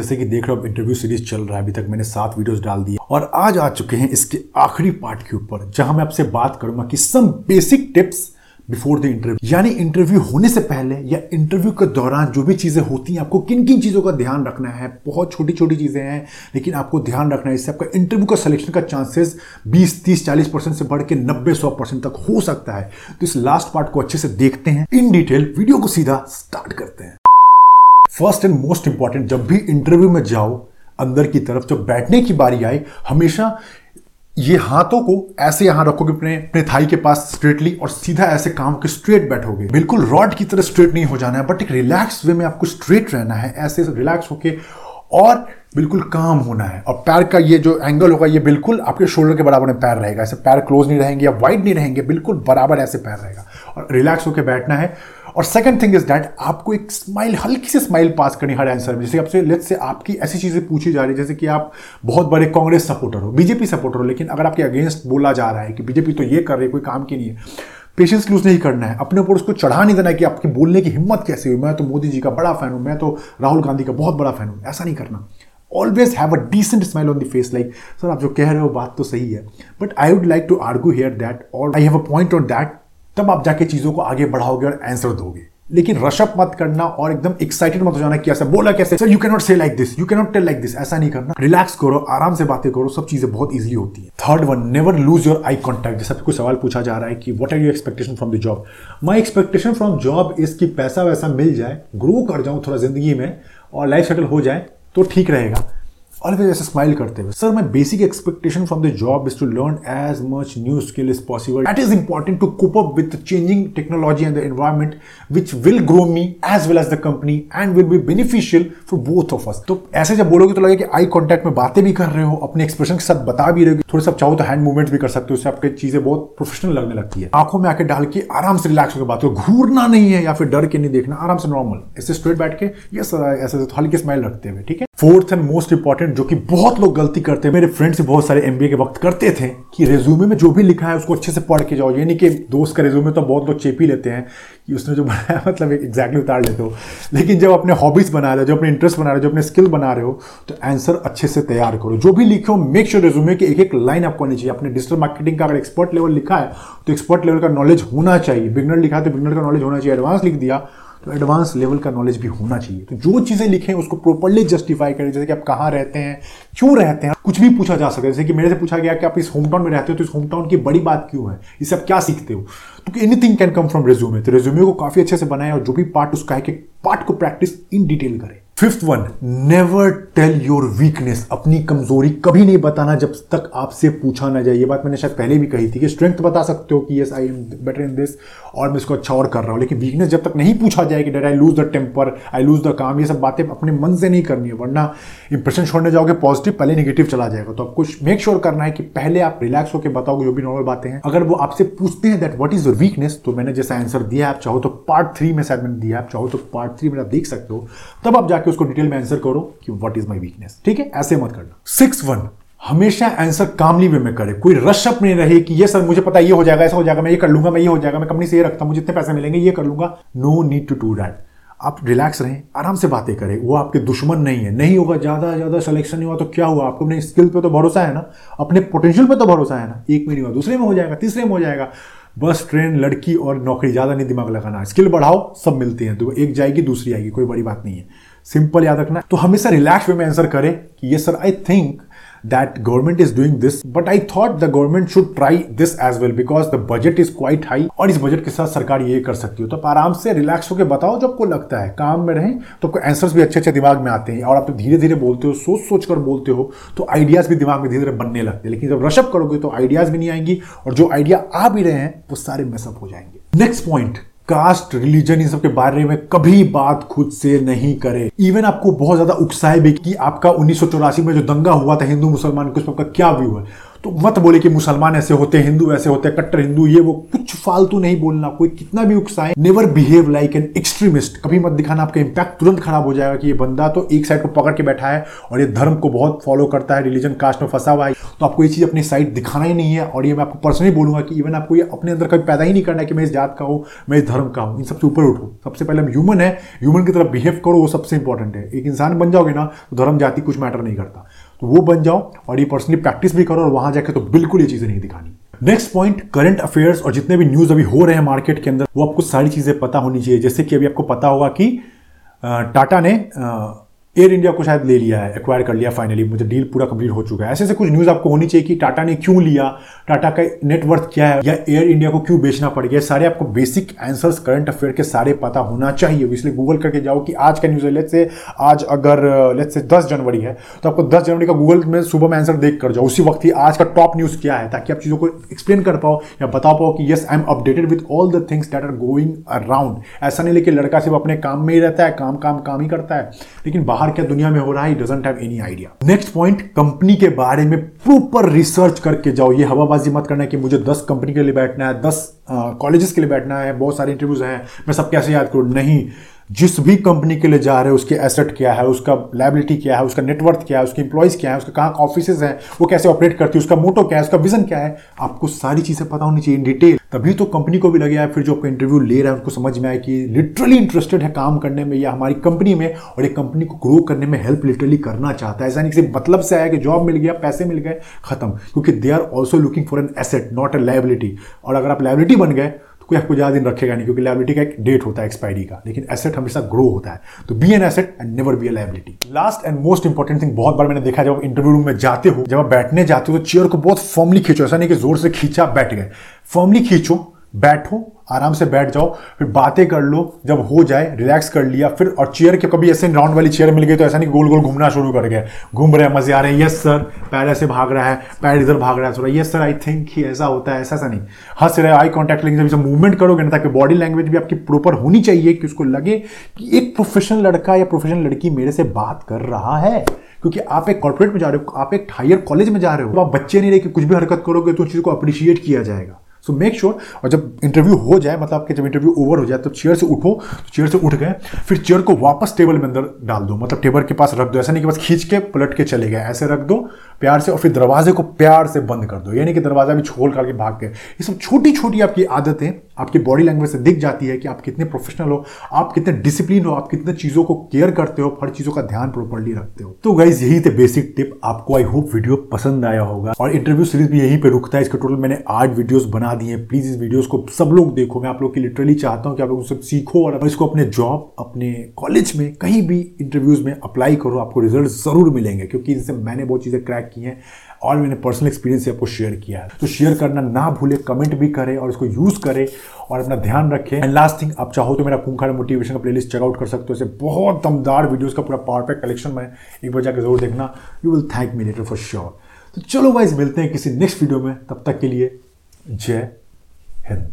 जैसे कि देख रहे हो, अब इंटरव्यू सीरीज चल रहा है, अभी तक मैंने 7 वीडियोस डाल दिए और आज आ चुके हैं इसके आखिरी पार्ट के ऊपर, जहां मैं आपसे बात करूंगा कि some basic tips before the interview, यानी इंटरव्यू होने से पहले या इंटरव्यू के दौरान जो भी चीज़ें होती हैं आपको किन किन चीज़ों का ध्यान रखना है। बहुत छोटी छोटी चीज़ें हैं लेकिन आपको ध्यान रखना है, इससे आपका इंटरव्यू का सिलेक्शन का चांसेस 20-30-40% से बढ़ के 90-100% तक हो सकता है। तो इस लास्ट पार्ट को अच्छे से देखते हैं इन डिटेल, वीडियो को सीधा स्टार्ट करते हैं। फर्स्ट एंड मोस्ट इंपॉर्टेंट, जब भी इंटरव्यू में जाओ अंदर की तरफ, जब बैठने की बारी आए हमेशा ये हाथों को ऐसे यहां रखोगे अपने थाई के पास स्ट्रेटली और सीधा ऐसे काम के स्ट्रेट बैठोगे। बिल्कुल रॉड की तरह स्ट्रेट नहीं हो जाना है, बट एक रिलैक्स वे में आपको स्ट्रेट रहना है, ऐसे रिलैक्स होके और बिल्कुल काम होना है। और पैर का ये जो एंगल होगा ये बिल्कुल आपके शोल्डर के बराबर में पैर रहेगा, ऐसे पैर क्लोज नहीं रहेंगे या वाइड नहीं रहेंगे, बिल्कुल बराबर ऐसे पैर रहेगा और रिलैक्स होकर बैठना है। और सेकंड थिंग इज दैट आपको एक स्माइल, हल्की से स्माइल पास करनी हर आंसर में। जैसे आपसे लेट्स से आपकी ऐसी चीज़ें पूछी जा रही है जैसे कि आप बहुत बड़े कांग्रेस सपोर्टर हो, बीजेपी सपोर्टर हो, लेकिन अगर आपके अगेंस्ट बोला जा रहा है कि बीजेपी तो ये कर रही है, कोई काम की नहीं है, पेशेंस लूज नहीं करना है, अपने ऊपर उसको चढ़ा नहीं देना है कि आपकी बोलने की हिम्मत कैसे हुई, मैं तो मोदी जी का बड़ा फैन हूँ, मैं तो राहुल गांधी का बहुत बड़ा फैन हूँ, ऐसा नहीं करना। Always have a decent smile on the face, like sir आप जो कह रहे हो बात तो सही है, but I would like to argue here that और I have a point on that. तब आप जाके चीज़ों को आगे बढ़ाओगे और आंसर दोगे, लेकिन रशअप मत करना और एकदम एक्साइटेड मत हो जाना कि ऐसा बोला कैसे, sir you can not say like this, you can not tell like this, ऐसा नहीं करना। रिलैक्स करो, आराम से बातें करो, सब चीज़ें बहुत इजीली होती है। Third one, never lose your eye contact. जैसे कोई सवाल पूछा जा रहा है कि what are your expectation from the job, my expectation from job is कि पैसा वैसा मिल जाए, ग्रो कर जाऊँ थोड़ा जिंदगी में और लाइफ सेटल हो जाए तो ठीक रहेगा। ऑलवेज ऐसे स्माइल करते हुए, sir my basic expectation from the job is to learn as much new skill is possible, that is important to cope up with the changing technology and the environment which will grow me as well as the company and will be beneficial for both of us. तो ऐसे जब बोलोगे तो लगे कि eye contact में बातें भी कर रहे हो, अपने एक्सप्रेशन के साथ बता भी रहे हो, थोड़े सा चाहो तो हैंड मूवमेंट भी कर सकते हो, उससे आपकी चीजें बहुत प्रोफेशनल लगने लगती है। आंखों में आके डाल के आराम से रिलैक्स होकर बात करो, घूरना नहीं है या फिर डर के नहीं देखना, आराम से नॉर्मल ऐसे स्ट्रेट बैठ के यस सर ऐसे हल्की स्माइल रखते हुए, ठीक है। फोर्थ एंड मोस्ट इंपॉर्टेंट, जो कि बहुत लोग गलती करते हैं, मेरे फ्रेंड्स बहुत सारे एमबीए के वक्त करते थे कि रेज्यूमे में जो भी लिखा है उसको अच्छे से पढ़ के जाओ, यानी कि दोस्त का रेज्यूमे तो बहुत लोग चेपी लेते हैं कि उसने जो बनाया मतलब एग्जैक्टली उतार लेते हो, लेकिन जब अपने हॉबीज बना रहे हो, जो अपने इंटरेस्ट बना रहे हो, जो अपने स्किल बना रहे हो, तो आंसर अच्छे से तैयार करो। जो भी लिखो मेक श्योर रेज्यूमे की एक एक लाइन आपको आनी चाहिए। अपने डिजिटल मार्केटिंग का अगर एक्सपर्ट लेवल लिखा है तो एक्सपर्ट लेवल का नॉलेज होना चाहिए, बिगनर लिखा है तो बिगनर का नॉलेज होना चाहिए, एडवांस लिख दिया तो एडवांस लेवल का नॉलेज भी होना चाहिए। तो जो चीज़ें लिखें उसको प्रॉपर्ली जस्टिफाई करें, जैसे कि आप कहाँ रहते हैं, क्यों रहते हैं, कुछ भी पूछा जा सकता है। जैसे कि मेरे से पूछा गया कि आप इस होम टाउन में रहते हो तो इस होम टाउन की बड़ी बात क्यों है, इससे आप क्या सीखते हो, तो anything can come from resume. तो रेज्यूमे को काफ़ी अच्छे से बनाएं और जो भी पार्ट उसका है कि पार्ट को प्रैक्टिस इन डिटेल करें। Fifth one, never tell your weakness. अपनी कमजोरी कभी नहीं बताना जब तक आपसे पूछा ना जाए। ये बात मैंने शायद पहले भी कही थी कि स्ट्रेंथ बता सकते हो कि yes I am better in this और मैं इसको अच्छा और कर रहा हूँ, लेकिन वीकनेस जब तक नहीं पूछा जाए कि that I lose the temper, I lose the काम, ये सब बातें अपने मन से नहीं करनी है, वरना इंप्रेशन छोड़ने जाओगे पॉजिटिव, पहले नेगेटिव चला जाएगा। तो आपको मेक श्योर करना है कि पहले आप रिलैक्स होकर बताओगे जो भी नॉर्मल बातें हैं। अगर वो आपसे पूछते हैं that what is your weakness, तो मैंने जैसा आंसर दिया, आप चाहो तो पार्ट 3 में शायद मैंने दिया, आप चाहो तो पार्ट 3 में आप देख सकते हो, तब आप जाके उसको डिटेल में आंसर करो कि व्हाट इज माय वीकनेस, ठीक है, ऐसे मत करना। 6-1, हमेशा आंसर कामली वे में करे, कोई रश अप नहीं रहे कि ये सर मुझे पता ये हो जाएगा, ऐसा हो जाएगा, मैं ये कर लूंगा, मैं ये हो जाएगा, मैं कंपनी से ये रखता हूं, मुझे इतने पैसे मिलेंगे, ये कर लूंगा। No need to do that. आप रिलैक्स रहें, आराम से बातें करें, वो आपके दुश्मन नहीं है। नहीं होगा ज़्यादा सिलेक्शन नहीं हुआ तो क्या हुआ, आपको अपने स्किल पे तो भरोसा है ना, अपने पोटेंशियल पे तो भरोसा है ना, एक में नहीं हुआ दूसरे में हो जाएगा, तीसरे में हो जाएगा। बस ट्रेन, लड़की और नौकरी, ज़्यादा नहीं दिमाग लगाना, स्किल बढ़ाओ, सब मिलती हैं, तो एक जाएगी दूसरी आएगी, कोई बड़ी बात नहीं है, सिंपल याद रखना। तो हमेशा रिलैक्स वे में आंसर करें कि ये sir I think that government is doing this but I thought the government should try this as well because the budget is quite high और इस बजट के साथ सरकार ये कर सकती हो। तो आप आराम से रिलैक्स होकर बताओ, जब आपको लगता है काम में रहें तो आपको आंसर्स भी अच्छे अच्छे दिमाग में आते हैं और आप तो धीरे धीरे बोलते हो, सोच सोच कर बोलते हो, तो आइडियाज़ भी दिमाग में धीरे धीरे बनने लगते हैं। लेकिन जब रश अप करोगे तो आइडियाज़ भी नहीं आएंगी और जो आइडिया आ भी रहे हैं वो सारे मिसअप हो जाएंगे। नेक्स्ट पॉइंट, कास्ट, रिलीजन, इन सब के बारे में कभी बात खुद से नहीं करे। इवन आपको बहुत ज्यादा उकसाए भी कि आपका 1984 में जो दंगा हुआ था हिंदू मुसलमान, कुछ आपका क्या व्यू है, तो मत बोले कि मुसलमान ऐसे होते, हिंदू ऐसे होते, कट्टर हिंदू ये वो, कुछ फालतू नहीं बोलना, कोई कितना भी उकसाए। Never behave like an extremist, कभी मत दिखाना, आपका इंपैक्ट तुरंत खराब हो जाएगा कि ये बंदा तो एक साइड को पकड़ के बैठा है और ये धर्म को बहुत फॉलो करता है, रिलीजन कास्ट में फंसा हुआ है, तो आपको ये चीज़ अपनी साइड दिखाना ही नहीं है। और ये मैं आपको पर्सनली बोलूंगा कि इवन आपको ये अपने अंदर कभी पैदा ही नहीं करना है कि मैं इस जात का हूँ, मैं इस धर्म का हूँ। इन सबसे ऊपर उठो, सबसे पहले हम ह्यूमन है, ह्यूमन की तरफ बिहेव करो, वो सबसे इंपॉर्टेंट है। एक इंसान बन जाओगे ना तो धर्म जाति कुछ मैटर नहीं करता, तो वो बन जाओ और ये पर्सनली प्रैक्टिस भी करो, और वहां जाकर तो बिल्कुल ये चीजें नहीं दिखानी। नेक्स्ट पॉइंट, करंट अफेयर्स और जितने भी न्यूज अभी हो रहे हैं मार्केट के अंदर, वो आपको सारी चीजें पता होनी चाहिए। जैसे कि अभी आपको पता होगा कि टाटा ने एयर इंडिया को शायद ले लिया है, एक्वायर कर लिया फाइनली, मुझे डील पूरा कंप्लीट हो चुका है। ऐसे से कुछ न्यूज़ आपको होनी चाहिए कि टाटा ने क्यों लिया, टाटा का नेटवर्थ क्या है, या एयर इंडिया को क्यों बेचना पड़ गया। सारे आपको बेसिक आंसर्स करंट अफेयर के सारे पता होना चाहिए। इसलिए गूगल करके जाओ कि आज का न्यूज़ है, लेट्स से आज अगर लेट्स से 10 जनवरी है तो आपको 10 जनवरी का गूगल में सुबह में आंसर देख कर जाओ, उसी वक्त ही आज का टॉप न्यूज़ क्या है, ताकि आप चीज़ों को एक्सप्लेन कर पाओ या बता पाओ कि yes I am updated with all the things that are going around. ऐसा नहीं लेकिन लड़का सिर्फ अपने काम में ही रहता है, काम काम काम ही करता है, लेकिन बाहर क्या दुनिया में हो रहा है he doesn't have any idea। Next point, company के बारे में प्रॉपर रिसर्च करके जाओ। ये हवाबाजी मत करना कि मुझे 10 कंपनी के लिए बैठना है, 10 कॉलेजेस के लिए बैठना है, बहुत सारे इंटरव्यूज हैं, मैं सब कैसे याद करूँ। नहीं, जिस भी कंपनी के लिए जा रहे हो उसके एसेट क्या है, उसका लायबिलिटी क्या है, उसका नेटवर्थ क्या है, उसके एम्प्लॉइज क्या है, उसके कहाँ ऑफिसेज हैं, वो कैसे ऑपरेट करती है, उसका मोटो क्या है, उसका विजन क्या है, आपको सारी चीज़ें पता होनी चाहिए इन डिटेल। तभी तो कंपनी को भी लगे यार, फिर जो आपका इंटरव्यू ले रहा है उनको समझ में आए कि लिटरली इंटरेस्टेड है काम करने में या हमारी कंपनी में, और ये कंपनी को ग्रो करने में हेल्प लिटरली करना चाहता है। ऐसा नहीं कि मतलब से आया कि जॉब मिल गया, पैसे मिल गए, खत्म, क्योंकि they are also looking for an asset not a liability. और अगर आप लायबिलिटी बन गए कोई आपको ज़्यादा दिन रखेगा नहीं, क्योंकि लायबिलिटी का एक डेट होता है एक्सपायरी का, लेकिन एसेट हमेशा ग्रो होता है। तो be an asset and never be a liability. Last and most important thing, बहुत बार मैंने देखा जब आप इंटरव्यू रूम में जाते हो, जब आप बैठने जाते हो तो चेयर को बहुत फॉर्मली खींचो, ऐसा नहीं कि जोर से खींचा बैठ गए, फॉर्मली खींचो, बैठो, आराम से बैठ जाओ, फिर बातें कर लो, जब हो जाए रिलैक्स कर लिया फिर। और चेयर के कभी ऐसे राउंड वाली चेयर मिल गई तो ऐसा नहीं गोल गोल घूमना शुरू कर गए, घूम रहे हैं, मजे आ रहे हैं, यस सर, पैर ऐसे भाग रहा है, पैर इधर भाग रहा है, थोड़ा यस सर आई थिंक ही ऐसा होता है, ऐसा सा नहीं, हंस रहे, आई कॉन्टैक्ट लेंगे, जब मूवमेंट करोगे ना, ताकि बॉडी लैंग्वेज भी आपकी प्रॉपर होनी चाहिए कि उसको लगे कि एक प्रोफेशनल लड़का या प्रोफेशनल लड़की मेरे से बात कर रहा है। क्योंकि आप एक कॉर्पोरेट में जा रहे हो, आप एक हायर कॉलेज में जा रहे हो, तो आप बच्चे नहीं रहे कि कुछ भी हरकत करोगे तो उस चीज़ को अप्रिशिएट किया जाएगा। सो मेक श्योर, और जब इंटरव्यू हो जाए, मतलब कि जब इंटरव्यू ओवर हो जाए तो चेयर से उठो, तो चेयर से उठ गए फिर चेयर को वापस टेबल में अंदर डाल दो, मतलब टेबल के पास रख दो, ऐसा नहीं कि बस खींच के पलट के चले गए, ऐसे रख दो प्यार से, और फिर दरवाजे को प्यार से बंद कर दो, यानी कि दरवाजा भी छोड़ करके भाग गए। ये सब छोटी छोटी आपकी आदतें आपकी बॉडी लैंग्वेज से दिख जाती है कि आप कितने प्रोफेशनल हो, आप कितने डिसिप्लिन हो, आप कितने चीज़ों को केयर करते हो, हर चीज़ों का ध्यान प्रॉपर्ली रखते हो। तो गाइज यही थे बेसिक टिप, आपको आई होप वीडियो पसंद आया होगा, और इंटरव्यू सीरीज भी यहीं पे रुकता है। इसके टोटल मैंने 8 वीडियोस बना दिए, प्लीज़ इस वीडियोस को सब लोग देखो, मैं आप लोग की लिटरली चाहता हूँ कि आप लोग सब सीखो और इसको अपने जॉब, अपने कॉलेज में, कहीं भी इंटरव्यूज़ में अप्लाई करो, आपको रिजल्ट ज़रूर मिलेंगे, क्योंकि इससे मैंने बहुत चीज़ें क्रैक की हैं और मैंने पर्सनल एक्सपीरियंस आपको शेयर किया है। तो शेयर करना ना भूले, कमेंट भी करें और इसको यूज़ करें, और अपना ध्यान रखें। एंड लास्ट थिंग, आप चाहो तो मेरा खूंखार मोटिवेशन का प्लेलिस्ट चेकआउट कर सकते हो, इसे बहुत दमदार वीडियोस का पूरा परफेक्ट कलेक्शन में एक बार जाकर जरूर देखना, you will thank me later for sure. तो चलो गाइस, मिलते हैं किसी नेक्स्ट वीडियो में, तब तक के लिए जय हिंद।